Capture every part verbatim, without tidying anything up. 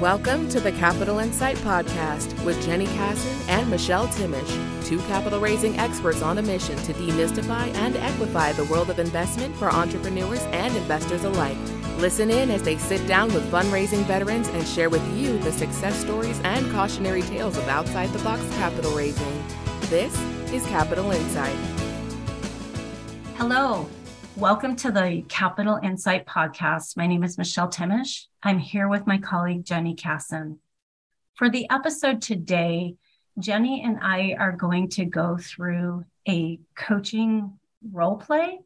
Welcome to the Capital Insight Podcast with Jenny Kasson and Michelle Timish, two capital-raising experts on a mission to demystify and equify the world of investment for entrepreneurs and investors alike. Listen in as they sit down with fundraising veterans and share with you the success stories and cautionary tales of outside-the-box capital raising. This is Capital Insight. Hello. Welcome to the Capital Insight Podcast. My name is Michelle Timish. I'm here with my colleague, Jenny Kasson. For the episode today, Jenny and I are going to go through a coaching role play.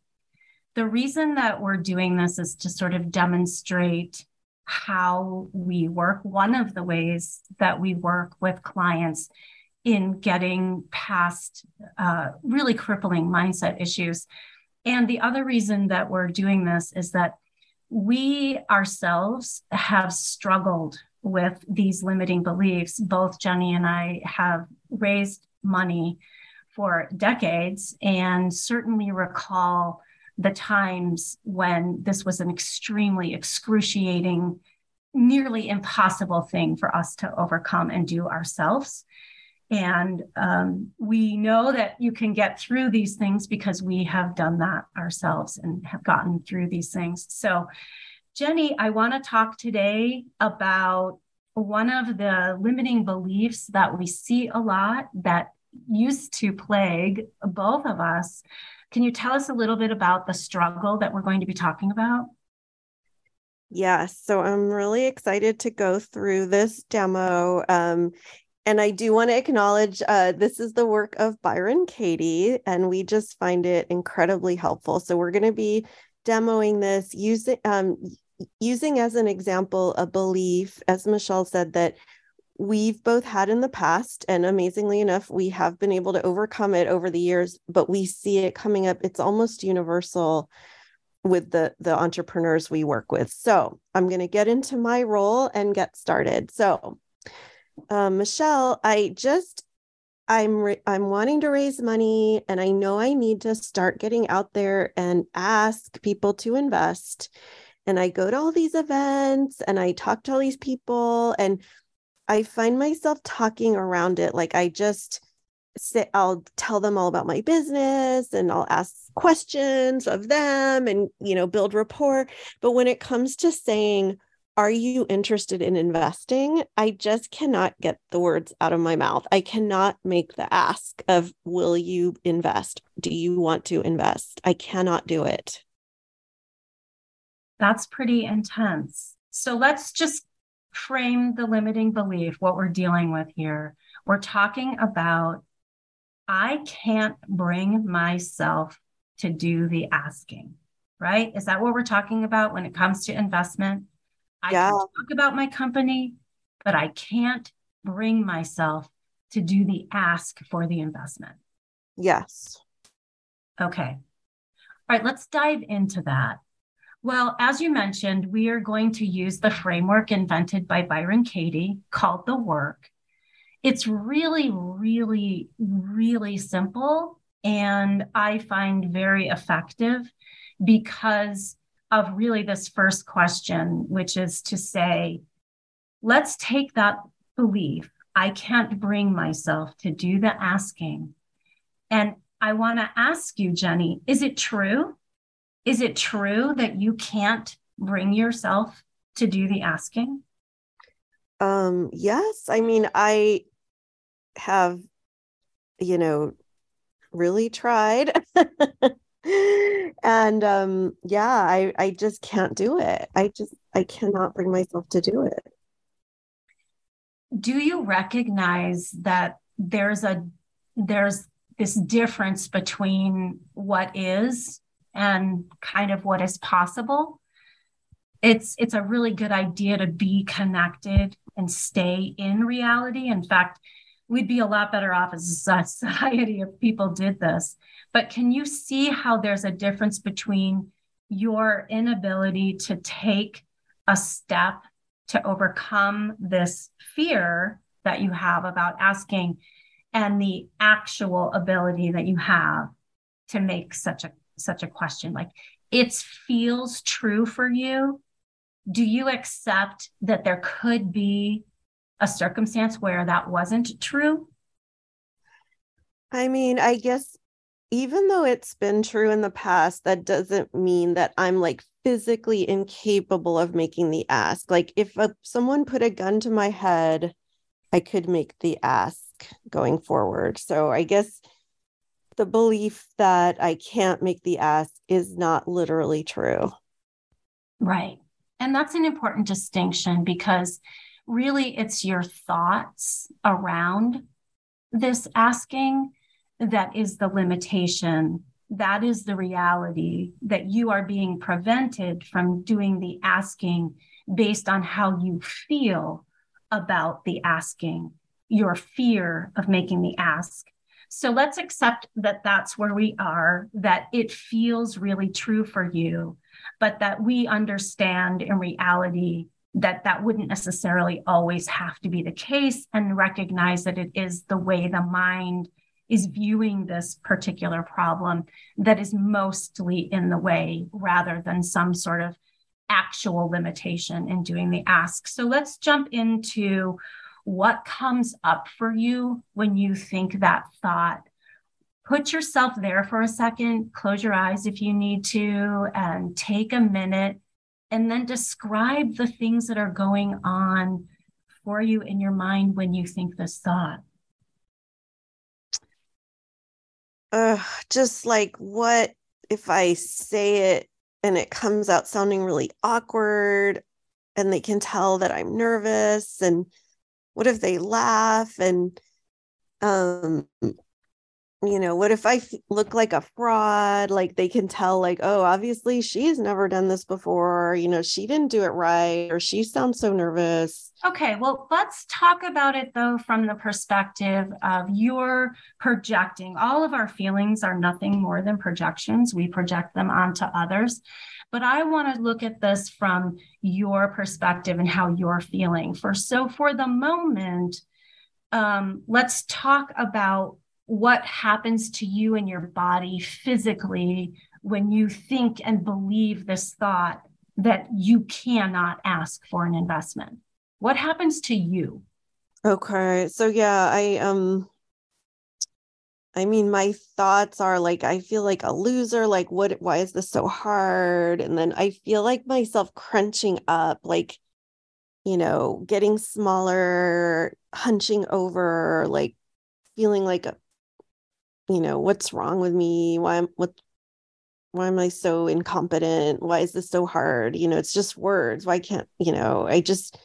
The reason that we're doing this is to sort of demonstrate how we work. One of the ways that we work with clients in getting past uh, really crippling mindset issues. And the other reason that we're doing this is that we ourselves have struggled with these limiting beliefs. Both Jenny and I have raised money for decades and certainly recall the times when this was an extremely excruciating, nearly impossible thing for us to overcome and do ourselves. And um, we know that you can get through these things because we have done that ourselves and have gotten through these things. So, Jenny, I want to talk today about one of the limiting beliefs that we see a lot that used to plague both of us. Can you tell us a little bit about the struggle that we're going to be talking about? Yeah, so I'm really excited to go through this demo. Um, And I do want to acknowledge uh, this is the work of Byron Katie, and we just find it incredibly helpful. So we're going to be demoing this using um, using as an example a belief, as Michelle said, that we've both had in the past, and amazingly enough, we have been able to overcome it over the years. But we see it coming up; it's almost universal with the the entrepreneurs we work with. So I'm going to get into my role and get started. So. Uh, Michelle, I just, I'm, re- I'm wanting to raise money, and I know I need to start getting out there and ask people to invest. And I go to all these events and I talk to all these people, and I find myself talking around it. Like I just say, I'll tell them all about my business and I'll ask questions of them and, you know, build rapport. But when it comes to saying, "Are you interested in investing?" I just cannot get the words out of my mouth. I cannot make the ask of, "Will you invest? Do you want to invest?" I cannot do it. That's pretty intense. So let's just frame the limiting belief, what we're dealing with here. We're talking about, I can't bring myself to do the asking, right? Is that what we're talking about when it comes to investment? I yeah. can talk about my company, but I can't bring myself to do the ask for the investment. Yes. Okay. All right, let's dive into that. Well, as you mentioned, we are going to use the framework invented by Byron Katie called The Work. It's really, really, really simple, and I find very effective because of really this first question, which is to say, let's take that belief, I can't bring myself to do the asking. And I want to ask you, Jenny, is it true? Is it true that you can't bring yourself to do the asking? Um, yes. I mean, I have, you know, really tried. And um, yeah, I, I just can't do it. I just, I cannot bring myself to do it. Do you recognize that there's a, there's this difference between what is and kind of what is possible? It's, it's a really good idea to be connected and stay in reality. In fact, we'd be a lot better off as a society if people did this. But can you see how there's a difference between your inability to take a step to overcome this fear that you have about asking and the actual ability that you have to make such a, such a question? Like, it feels true for you, do you accept that there could be a circumstance where that wasn't true? I mean, I guess even though it's been true in the past, that doesn't mean that I'm like physically incapable of making the ask. Like if a, someone put a gun to my head, I could make the ask going forward. So I guess the belief that I can't make the ask is not literally true. Right. And that's an important distinction, because really it's your thoughts around this asking that is the limitation. That is the reality that you are being prevented from doing the asking based on how you feel about the asking, your fear of making the ask. So let's accept that that's where we are, that it feels really true for you, but that we understand in reality that that wouldn't necessarily always have to be the case, and recognize that it is the way the mind is viewing this particular problem that is mostly in the way, rather than some sort of actual limitation in doing the ask. So let's jump into what comes up for you when you think that thought. Put yourself there for a second, close your eyes if you need to, and take a minute, and then describe the things that are going on for you in your mind when you think this thought. Uh, just like, what if I say it and it comes out sounding really awkward and they can tell that I'm nervous, and what if they laugh, and, um, you know, what if I f- look like a fraud? Like they can tell, like, oh, obviously she's never done this before. You know, she didn't do it right, or she sounds so nervous. Okay. Well, let's talk about it though, from the perspective of you're projecting. All of our feelings are nothing more than projections. We project them onto others, but I want to look at this from your perspective and how you're feeling for. So for the moment, um, let's talk about what happens to you and your body physically when you think and believe this thought that you cannot ask for an investment. What happens to you? Okay. So yeah, I, um, I mean, my thoughts are like, I feel like a loser, like what, why is this so hard? And then I feel like myself crunching up, like, you know, getting smaller, hunching over, like feeling like a, you know, what's wrong with me? Why am, what, why am I so incompetent? Why is this so hard? You know, it's just words. Why can't, you know, I just,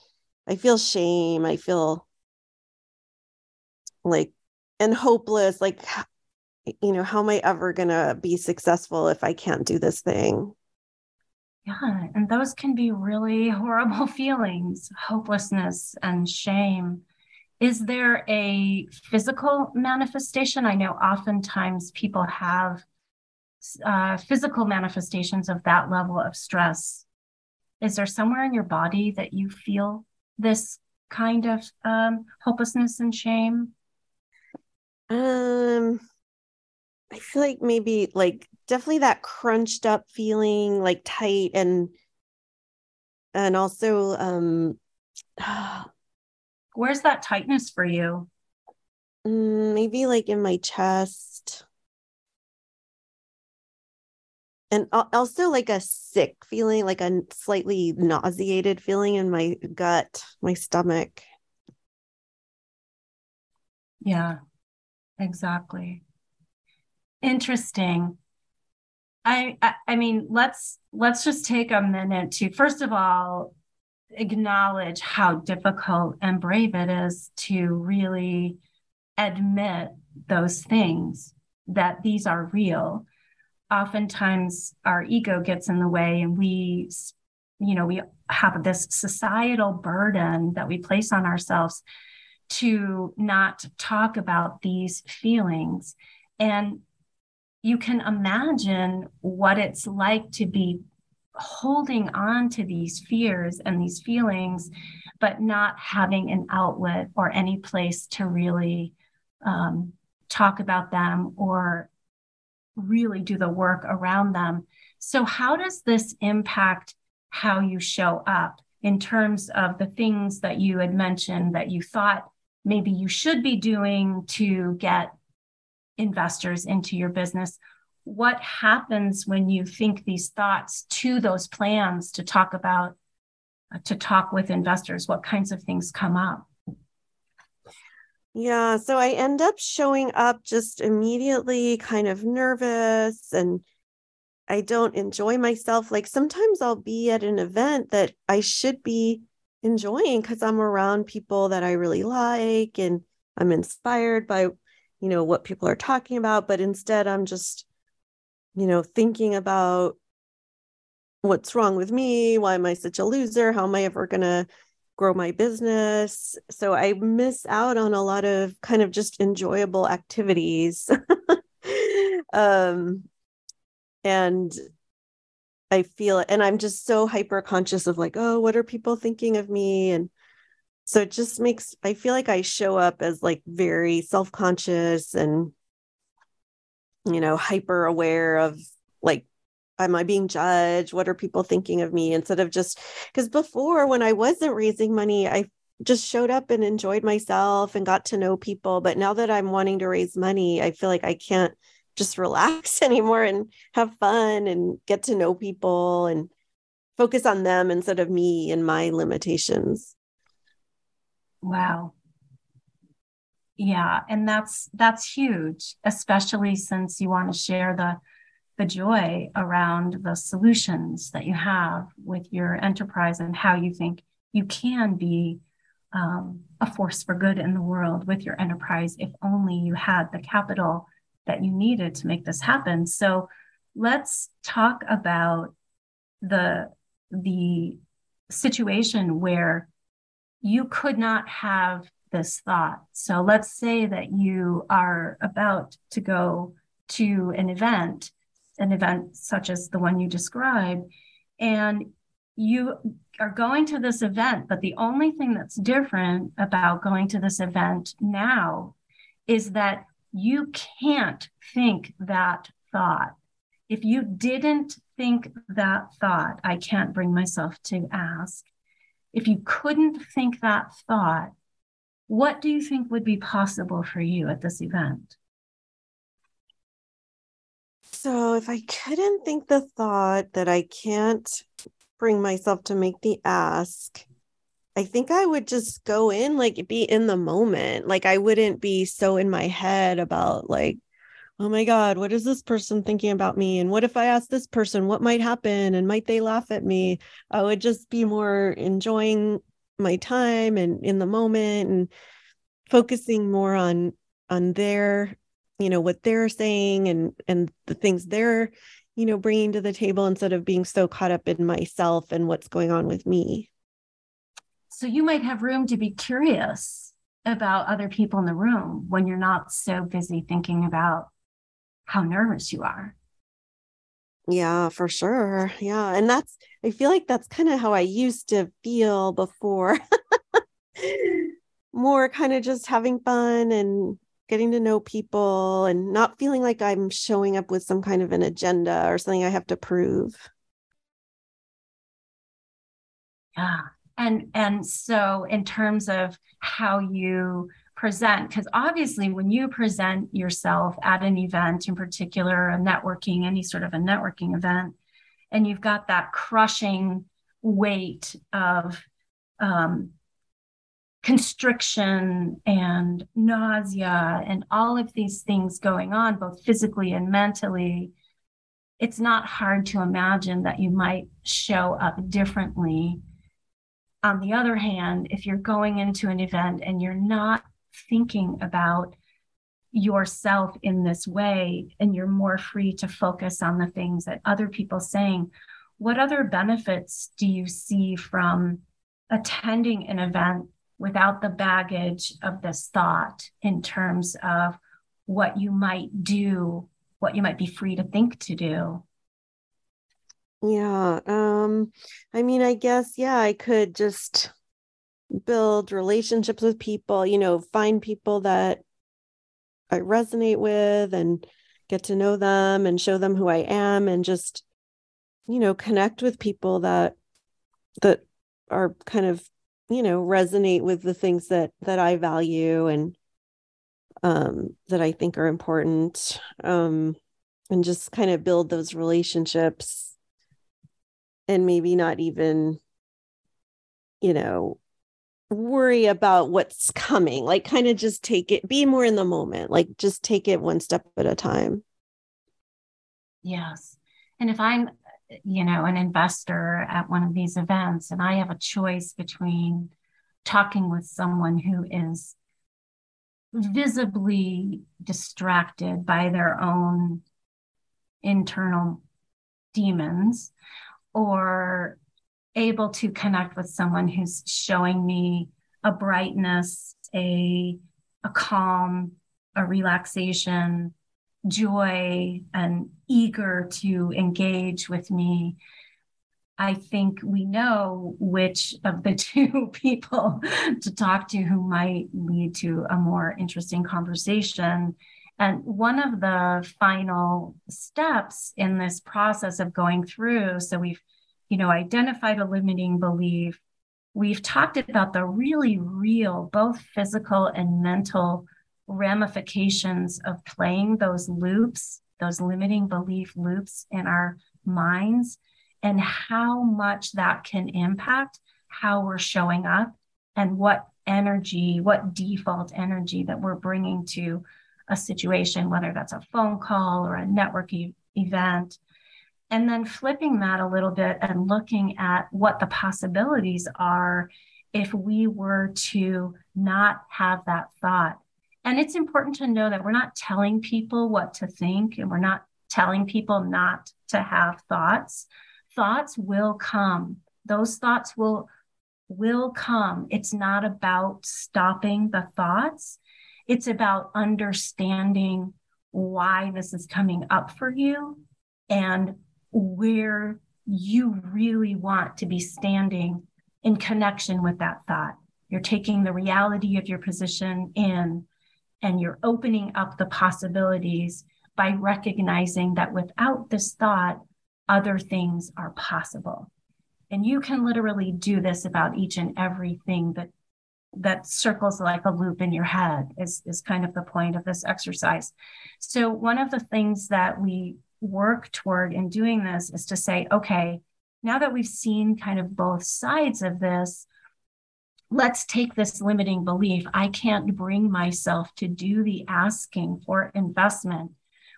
I feel shame. I feel like, and hopeless, like, you know, how am I ever going to be successful if I can't do this thing? Yeah. And those can be really horrible feelings, hopelessness and shame. Is there a physical manifestation? I know oftentimes people have uh, physical manifestations of that level of stress. Is there somewhere in your body that you feel this kind of um, hopelessness and shame? Um, I feel like maybe like definitely that crunched up feeling, like tight, and and also um. Where's that tightness for you? Maybe like in my chest. And also like a sick feeling, like a slightly nauseated feeling in my gut, my stomach. Yeah, exactly. Interesting. I, I, I mean, let's, let's just take a minute to, first of all, acknowledge how difficult and brave it is to really admit those things, that these are real. Oftentimes our ego gets in the way, and we, you know, we have this societal burden that we place on ourselves to not talk about these feelings. And you can imagine what it's like to be holding on to these fears and these feelings, but not having an outlet or any place to really um, talk about them or really do the work around them. So how does this impact how you show up in terms of the things that you had mentioned that you thought maybe you should be doing to get investors into your business. What happens when you think these thoughts to those plans to talk about, uh, to talk with investors? What kinds of things come up? Yeah, so I end up showing up just immediately kind of nervous, and I don't enjoy myself. Like sometimes I'll be at an event that I should be enjoying because I'm around people that I really like and I'm inspired by, you know, what people are talking about. But instead I'm just, you know, thinking about what's wrong with me. Why am I such a loser? How am I ever going to grow my business? So I miss out on a lot of kind of just enjoyable activities. um, and I feel, and I'm just so hyper conscious of like, oh, what are people thinking of me? And so it just makes, I feel like I show up as like very self-conscious and, you know, hyper aware of like, am I being judged? What are people thinking of me? Instead of just, because before when I wasn't raising money, I just showed up and enjoyed myself and got to know people. But now that I'm wanting to raise money, I feel like I can't just relax anymore and have fun and get to know people and focus on them instead of me and my limitations. Wow. Yeah. And that's, that's huge, especially since you want to share the the joy around the solutions that you have with your enterprise and how you think you can be um, a force for good in the world with your enterprise, if only you had the capital that you needed to make this happen. So let's talk about the, the situation where you could not have this thought. So let's say that you are about to go to an event an event such as the one you described, and you are going to this event, but the only thing that's different about going to this event now is that you can't think that thought. If you didn't think that thought, I can't bring myself to ask. If you couldn't think that thought, what do you think would be possible for you at this event? So if I couldn't think the thought that I can't bring myself to make the ask, I think I would just go in, like be in the moment. Like I wouldn't be so in my head about like, oh my God, what is this person thinking about me? And what if I ask this person, what might happen? And might they laugh at me? I would just be more enjoying my time and in the moment and focusing more on, on their, you know, what they're saying and, and the things they're, you know, bringing to the table instead of being so caught up in myself and what's going on with me. So you might have room to be curious about other people in the room when you're not so busy thinking about how nervous you are. Yeah, for sure. Yeah. And that's, I feel like that's kind of how I used to feel before. More kind of just having fun and getting to know people and not feeling like I'm showing up with some kind of an agenda or something I have to prove. Yeah. And, and so in terms of how you present, because obviously when you present yourself at an event, in particular, a networking, any sort of a networking event, and you've got that crushing weight of, um, constriction and nausea and all of these things going on, both physically and mentally, it's not hard to imagine that you might show up differently. On the other hand, if you're going into an event and you're not thinking about yourself in this way, and you're more free to focus on the things that other people are saying, what other benefits do you see from attending an event without the baggage of this thought in terms of what you might do, what you might be free to think to do? Yeah. Um, I mean, I guess, yeah, I could just build relationships with people, you know, find people that I resonate with and get to know them and show them who I am and just, you know, connect with people that that are kind of, you know, resonate with the things that, that I value and um, that I think are important, um, and just kind of build those relationships and maybe not even, you know, worry about what's coming, like kind of just take it, be more in the moment, like just take it one step at a time. Yes. And if I'm, you know, an investor at one of these events and I have a choice between talking with someone who is visibly distracted by their own internal demons or able to connect with someone who's showing me a brightness, a, a calm, a relaxation, joy, and eager to engage with me. I think we know which of the two people to talk to who might lead to a more interesting conversation. And one of the final steps in this process of going through, so we've, you know, identified a limiting belief. We've talked about the really real, both physical and mental ramifications of playing those loops, those limiting belief loops in our minds, and how much that can impact how we're showing up and what energy, what default energy that we're bringing to a situation, whether that's a phone call or a networking event. And then flipping that a little bit and looking at what the possibilities are if we were to not have that thought. And it's important to know that we're not telling people what to think, and we're not telling people not to have thoughts. Thoughts will come. Those thoughts will, will come. It's not about stopping the thoughts. It's about understanding why this is coming up for you and where you really want to be standing in connection with that thought. You're taking the reality of your position in, and you're opening up the possibilities by recognizing that without this thought, other things are possible. And you can literally do this about each and everything that that circles like a loop in your head is, is kind of the point of this exercise. So one of the things that we work toward in doing this is to say, okay, now that we've seen kind of both sides of this, let's take this limiting belief. I can't bring myself to do the asking for investment.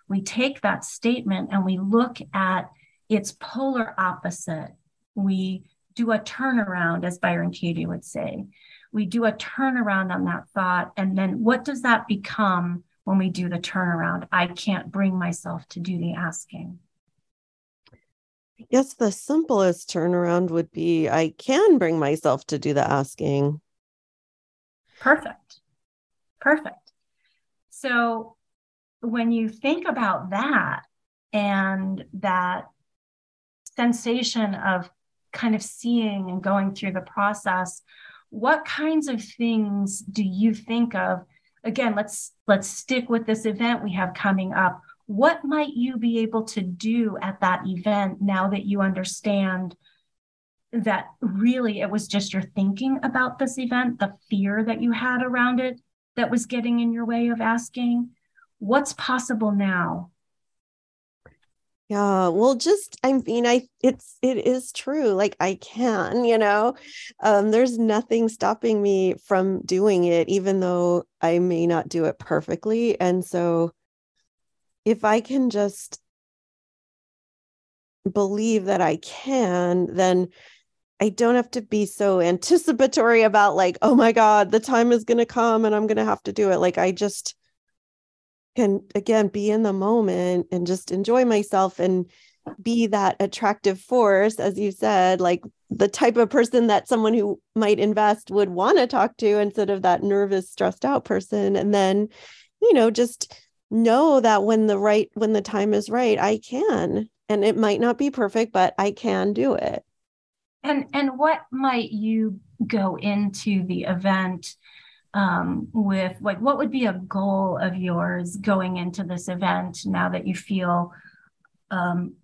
We take that statement and we look at its polar opposite. We do a turnaround, as Byron Katie would say. We do a turnaround on that thought. And then what does that become? When we do the turnaround, I can't bring myself to do the asking. I guess the simplest turnaround would be, I can bring myself to do the asking. Perfect. Perfect. So when you think about that and that sensation of kind of seeing and going through the process, what kinds of things do you think of? Again, let's let's stick with this event we have coming up. What might you be able to do at that event now that you understand that really it was just your thinking about this event, the fear that you had around it that was getting in your way of asking? What's possible now? Yeah, well, just, I mean, I it's it is true. Like I can, you know, um, there's nothing stopping me from doing it, even though I may not do it perfectly. And so if I can just believe that I can, then I don't have to be so anticipatory about like, oh my God, the time is going to come and I'm going to have to do it. Like I just can, again, be in the moment and just enjoy myself and be that attractive force, as you said, like the type of person that someone who might invest would want to talk to instead of that nervous, stressed out person. And then, you know, just know that when the right, when the time is right, I can, and it might not be perfect, but I can do it. And, and what might you go into the event Um, with like, what would be a goal of yours going into this event now that you feel um,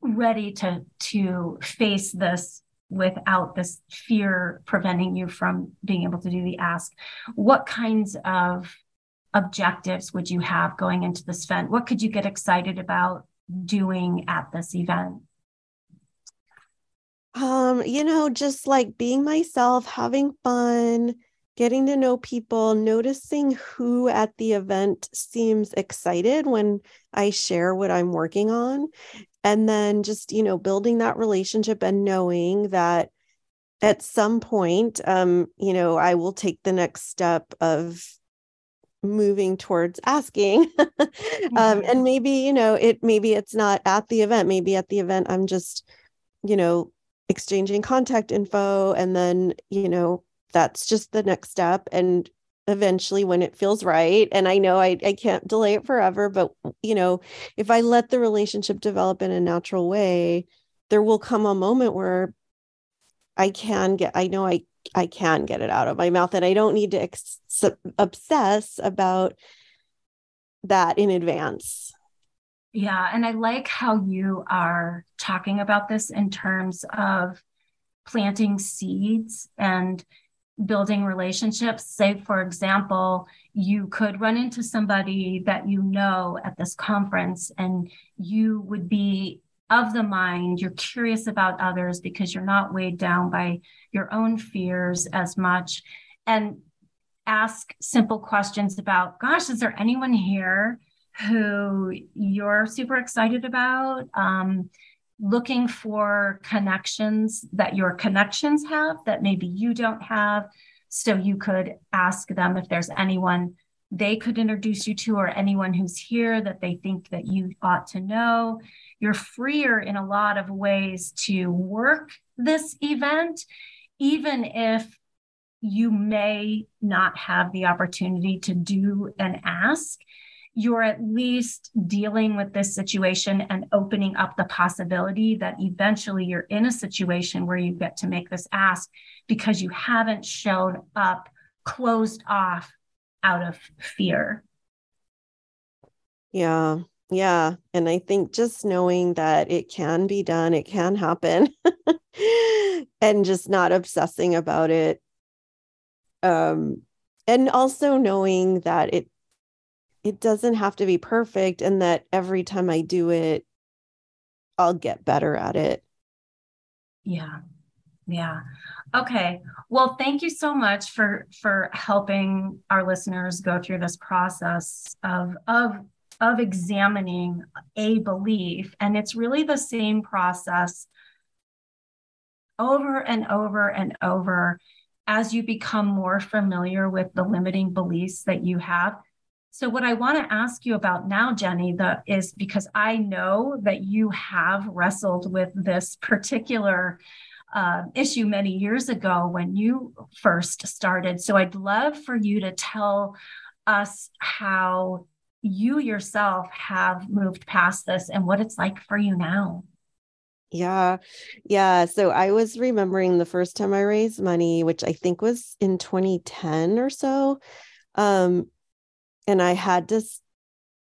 ready to, to face this without this fear preventing you from being able to do the ask. What kinds of objectives would you have going into this event? What could you get excited about doing at this event? Um, you know, just like being myself, having fun, getting to know people, noticing who at the event seems excited when I share what I'm working on. And then just, you know, building that relationship and knowing that at some point, um, you know, I will take the next step of moving towards asking. um, and maybe, you know, it, maybe it's not at the event, maybe at the event, I'm just, you know, exchanging contact info. And then, you know, that's just the next step. And eventually when it feels right, and I know I, I can't delay it forever, but, you know, if I let the relationship develop in a natural way, there will come a moment where I can get, I know I, I can get it out of my mouth, and I don't need to ex- obsess about that in advance. Yeah. And I like how you are talking about this in terms of planting seeds and building relationships. Say, for example, you could run into somebody that you know at this conference, and you would be of the mind, you're curious about others because you're not weighed down by your own fears as much, and ask simple questions about, gosh, is there anyone here who you're super excited about? Um, looking for connections that your connections have that maybe you don't have. So you could ask them if there's anyone they could introduce you to, or anyone who's here that they think that you ought to know. You're freer in a lot of ways to work this event, even if you may not have the opportunity to do an ask. You're at least dealing with this situation and opening up the possibility that eventually you're in a situation where you get to make this ask, because you haven't shown up closed off out of fear. Yeah. Yeah. And I think just knowing that it can be done, it can happen, and just not obsessing about it. Um, and also knowing that it, It doesn't have to be perfect, and that every time I do it, I'll get better at it. Yeah. Yeah. Okay. Well, thank you so much for, for helping our listeners go through this process of, of, of examining a belief. And it's really the same process over and over and over as you become more familiar with the limiting beliefs that you have. So what I want to ask you about now, Jenny, that is, because I know that you have wrestled with this particular uh, issue many years ago when you first started. So I'd love for you to tell us how you yourself have moved past this and what it's like for you now. Yeah. Yeah. So I was remembering the first time I raised money, which I think was in twenty ten or so. Um, And I had to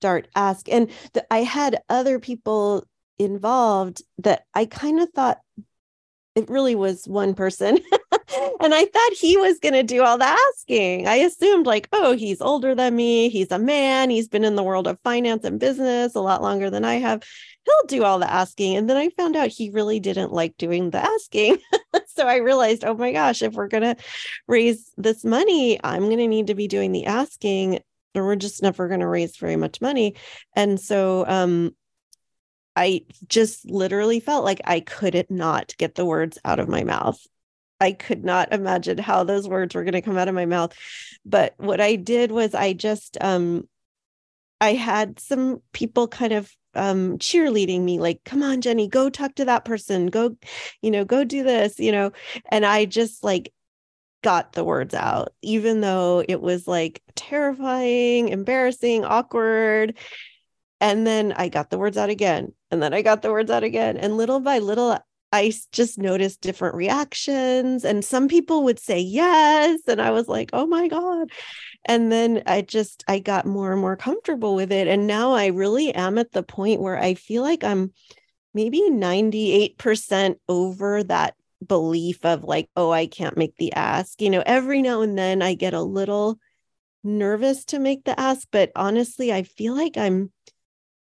start ask, and the, I had other people involved that I kind of thought it really was one person. And I thought he was going to do all the asking. I assumed, like, oh, he's older than me. He's a man. He's been in the world of finance and business a lot longer than I have. He'll do all the asking. And then I found out he really didn't like doing the asking. So I realized, oh my gosh, if we're going to raise this money, I'm going to need to be doing the asking, or we're just never going to raise very much money. And so um, I just literally felt like I couldn't not get the words out of my mouth. I could not imagine how those words were going to come out of my mouth. But what I did was I just, um, I had some people kind of um, cheerleading me, like, come on, Jenny, go talk to that person, go, you know, go do this, you know, and I just like got the words out, even though it was like terrifying, embarrassing, awkward. And then I got the words out again. And then I got the words out again. And little by little, I just noticed different reactions. And some people would say yes. And I was like, oh my God. And then I just, I got more and more comfortable with it. And now I really am at the point where I feel like I'm maybe ninety-eight percent over that belief of like, oh, I can't make the ask. You know, every now and then I get a little nervous to make the ask, but honestly, I feel like I'm,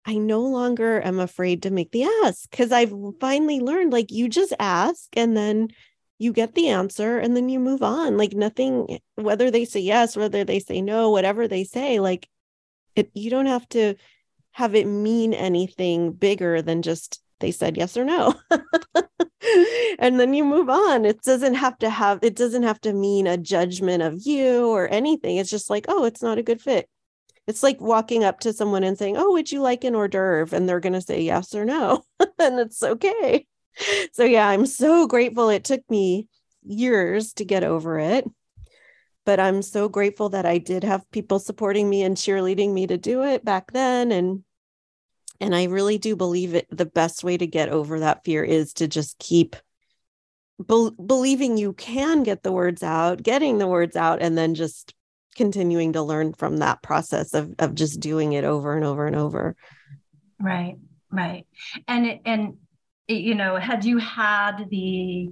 I no longer am afraid to make the ask because I've finally learned, like, you just ask and then you get the answer and then you move on. Like nothing, whether they say yes, whether they say no, whatever they say, like it, you don't have to have it mean anything bigger than just they said yes or no. And then you move on. It doesn't have to have, it doesn't have to mean a judgment of you or anything. It's just like, oh, it's not a good fit. It's like walking up to someone and saying, oh, would you like an hors d'oeuvre? And they're going to say yes or no. And it's okay. So yeah, I'm so grateful. It took me years to get over it, but I'm so grateful that I did have people supporting me and cheerleading me to do it back then. And And I really do believe it. The best way to get over that fear is to just keep be- believing you can get the words out, getting the words out, and then just continuing to learn from that process of of just doing it over and over and over. Right, right. And it, and it, you know, had you had the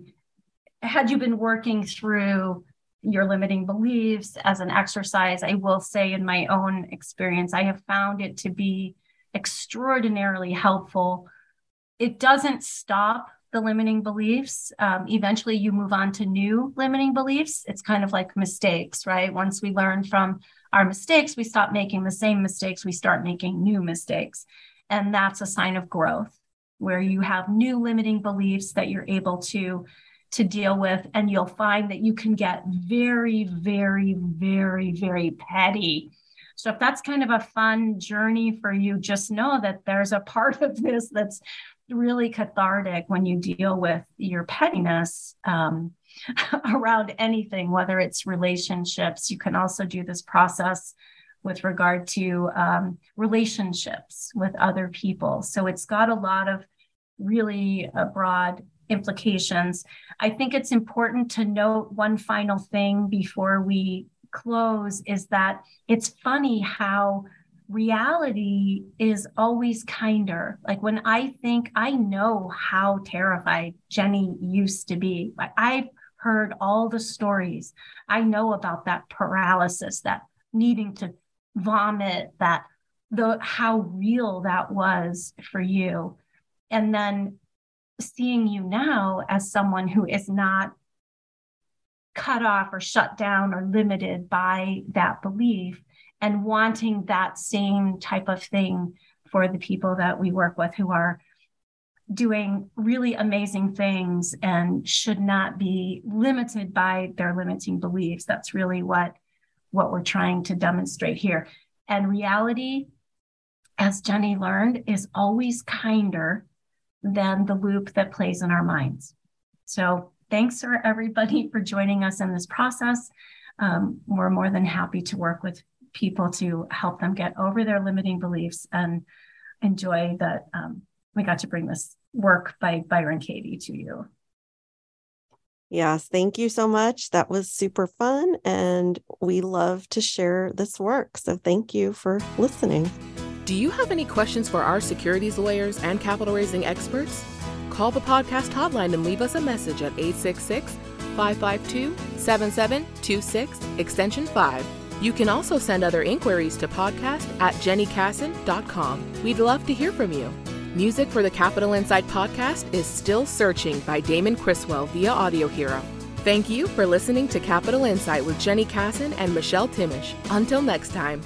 had you been working through your limiting beliefs as an exercise, I will say in my own experience, I have found it to be extraordinarily helpful. It doesn't stop the limiting beliefs. Um, eventually you move on to new limiting beliefs. It's kind of like mistakes, right? Once we learn from our mistakes, we stop making the same mistakes. We start making new mistakes. And that's a sign of growth where you have new limiting beliefs that you're able to, to deal with. And you'll find that you can get very, very, very, very petty. So if that's kind of a fun journey for you, just know that there's a part of this that's really cathartic when you deal with your pettiness um, around anything, whether it's relationships. You can also do this process with regard to um, relationships with other people. So it's got a lot of really uh, broad implications. I think it's important to note one final thing before we close is that it's funny how reality is always kinder. Like when I think I know how terrified Jenny used to be, I've heard all the stories. I know about that paralysis, that needing to vomit, that the how real that was for you. And then seeing you now as someone who is not cut off or shut down or limited by that belief and wanting that same type of thing for the people that we work with who are doing really amazing things and should not be limited by their limiting beliefs. That's really what, what we're trying to demonstrate here. And reality, as Jenny learned, is always kinder than the loop that plays in our minds. So thanks for everybody for joining us in this process. Um, we're more than happy to work with people to help them get over their limiting beliefs and enjoy that um, we got to bring this work by Byron Katie to you. Yes, thank you so much. That was super fun. And we love to share this work. So thank you for listening. Do you have any questions for our securities lawyers and capital raising experts? Call the podcast hotline and leave us a message at eight six six, five five two, seven seven two six, extension five. You can also send other inquiries to podcast at jenny kasson dot com. We'd love to hear from you. Music for the Capital Insight podcast is Still Searching by Damon Criswell via Audio Hero. Thank you for listening to Capital Insight with Jenny Kasson and Michelle Timish. Until next time.